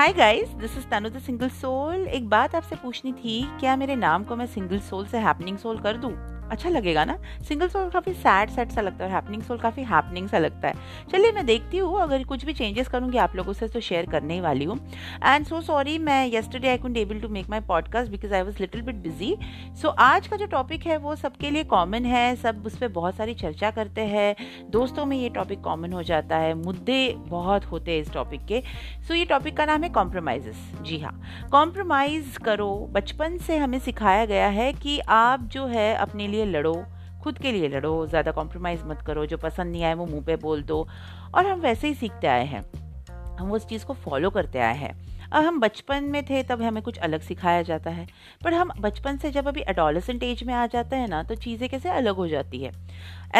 Hi guys, this is Tanu the single soul. एक बात आपसे पूछनी थी, क्या मेरे नाम को मैं सिंगल सोल से हैपनिंग सोल कर दूं? अच्छा लगेगा ना? सिंगल सोल काफ़ी सैड सा लगता है और हैपनिंग सोल काफ़ी हैपनिंग सा लगता है। चलिए मैं देखती हूँ, अगर कुछ भी चेंजेस करूँगी आप लोगों से तो शेयर करने ही वाली हूँ। एंड सो सॉरी, मैं yesterday I couldn't able to make my podcast because I was little bit busy. So आज का जो टॉपिक है वो सबके लिए कॉमन है, सब उस पर बहुत सारी चर्चा करते हैं, दोस्तों में ये टॉपिक कॉमन हो जाता है, मुद्दे बहुत होते हैं इस टॉपिक के। सो ये टॉपिक का नाम है कॉम्प्रोमाइज़। जी हाँ, कॉम्प्रोमाइज़ करो। बचपन से हमें सिखाया गया है कि आप जो है अपने लड़ो, खुद के लिए लड़ो, ज़्यादा कॉम्प्रोमाइज़ मत करो, जो पसंद नहीं आए वो मुंह पे बोल दो, और हम वैसे ही सीखते आए हैं, हम उस चीज़ को फॉलो करते आए हैं। अब हम बचपन में थे तब हमें कुछ अलग सिखाया जाता है, पर हम बचपन से जब अभी एडोलेसेंट एज में आ जाते हैं ना, तो चीज़ें कैसे अलग हो जाती है।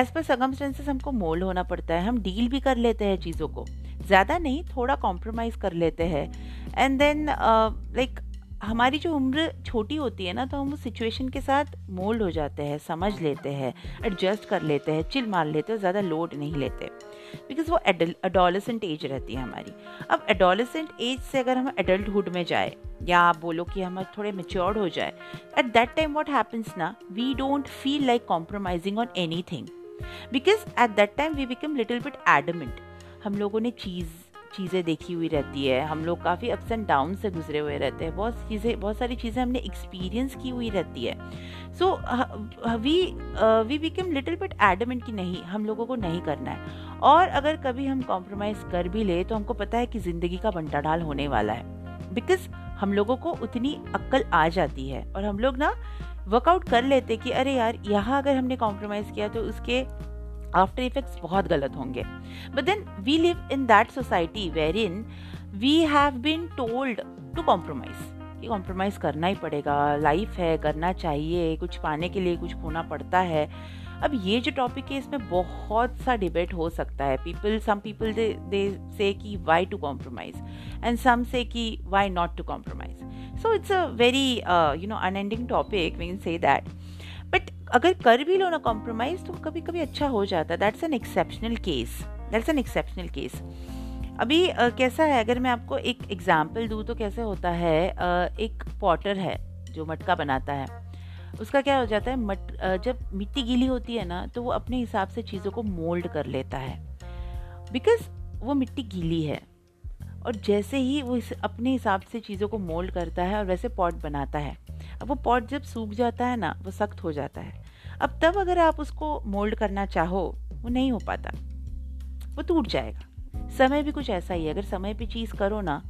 एज पर सर्कमस्टेंसेस हमको मोल्ड होना पड़ता है, हम डील भी कर लेते हैं चीज़ों को, ज़्यादा नहीं थोड़ा कॉम्प्रोमाइज़ कर लेते हैं। एंड देन लाइक हमारी जो उम्र छोटी होती है ना, तो हम उस सिचुएशन के साथ मोल्ड हो जाते हैं, समझ लेते हैं, एडजस्ट कर लेते हैं, चिल मार लेते हैं, ज़्यादा लोड नहीं लेते, बिकॉज़ वो एडोलेसेंट एज रहती है हमारी। अब एडोलेसेंट एज से अगर हम एडल्टहुड में जाए, या आप बोलो कि हम थोड़े मेच्योर्ड हो जाए, at that time what happens ना, we don't feel like compromising on any thing, because at that time we become little bit adamant. हम लोगों ने चीज़ें देखी हुई रहती है, हम लोग काफ़ी अप्स एंड डाउन से गुजरे हुए रहते हैं, बहुत सारी चीज़ें हमने एक्सपीरियंस की हुई रहती है। So we become little bit adamant कि नहीं, हम लोगों को नहीं करना है। और अगर कभी हम कॉम्प्रोमाइज़ कर भी ले तो हमको पता है कि ज़िंदगी का बंटाढाल होने वाला है, बिकॉज हम लोगों को उतनी अक्ल आ जाती है और हम लोग ना वर्कआउट कर लेते कि अरे यार, यहाँ अगर हमने कॉम्प्रोमाइज़ किया तो उसके आफ्टर इफेक्ट्स बहुत गलत होंगे। But then we live in that society where in we have been told to compromise, कि कॉम्प्रोमाइज़ करना ही पड़ेगा, लाइफ है, करना चाहिए, कुछ पाने के लिए कुछ खोना पड़ता है। अब ये जो टॉपिक है इसमें बहुत सा डिबेट हो सकता है। सम पीपल दे से कि why to compromise, and some say कि why not to compromise. So it's a very unending topic, we can say that. But अगर कर भी लो ना कॉम्प्रोमाइज़ तो कभी कभी अच्छा हो जाता है। That's an exceptional case. अभी कैसा है, अगर मैं आपको एक एग्जाम्पल दूँ तो कैसे होता है। एक पॉटर है जो मटका बनाता है, उसका क्या हो जाता है, जब मिट्टी गीली होती है ना तो वो अपने हिसाब से चीज़ों को मोल्ड कर लेता है, बिकॉज़ वो मिट्टी गीली है। और जैसे ही वो अपने हिसाब से चीज़ों को मोल्ड करता है और वैसे पॉट बनाता है। अब वो पॉट जब सूख जाता है ना, वो सख्त हो जाता है। अब तब अगर आप उसको मोल्ड करना चाहो वो नहीं हो पाता, वो टूट जाएगा। समय भी कुछ ऐसा ही है, अगर समय पे चीज़ करो ना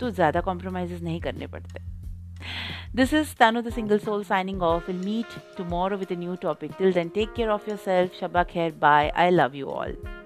तो ज़्यादा कॉम्प्रोमाइज़ नहीं करने पड़ते। This is Tanu the Single Soul signing off. We'll meet tomorrow with a new topic. Till then, take care of yourself. Shabak khair. Bye. I love you all.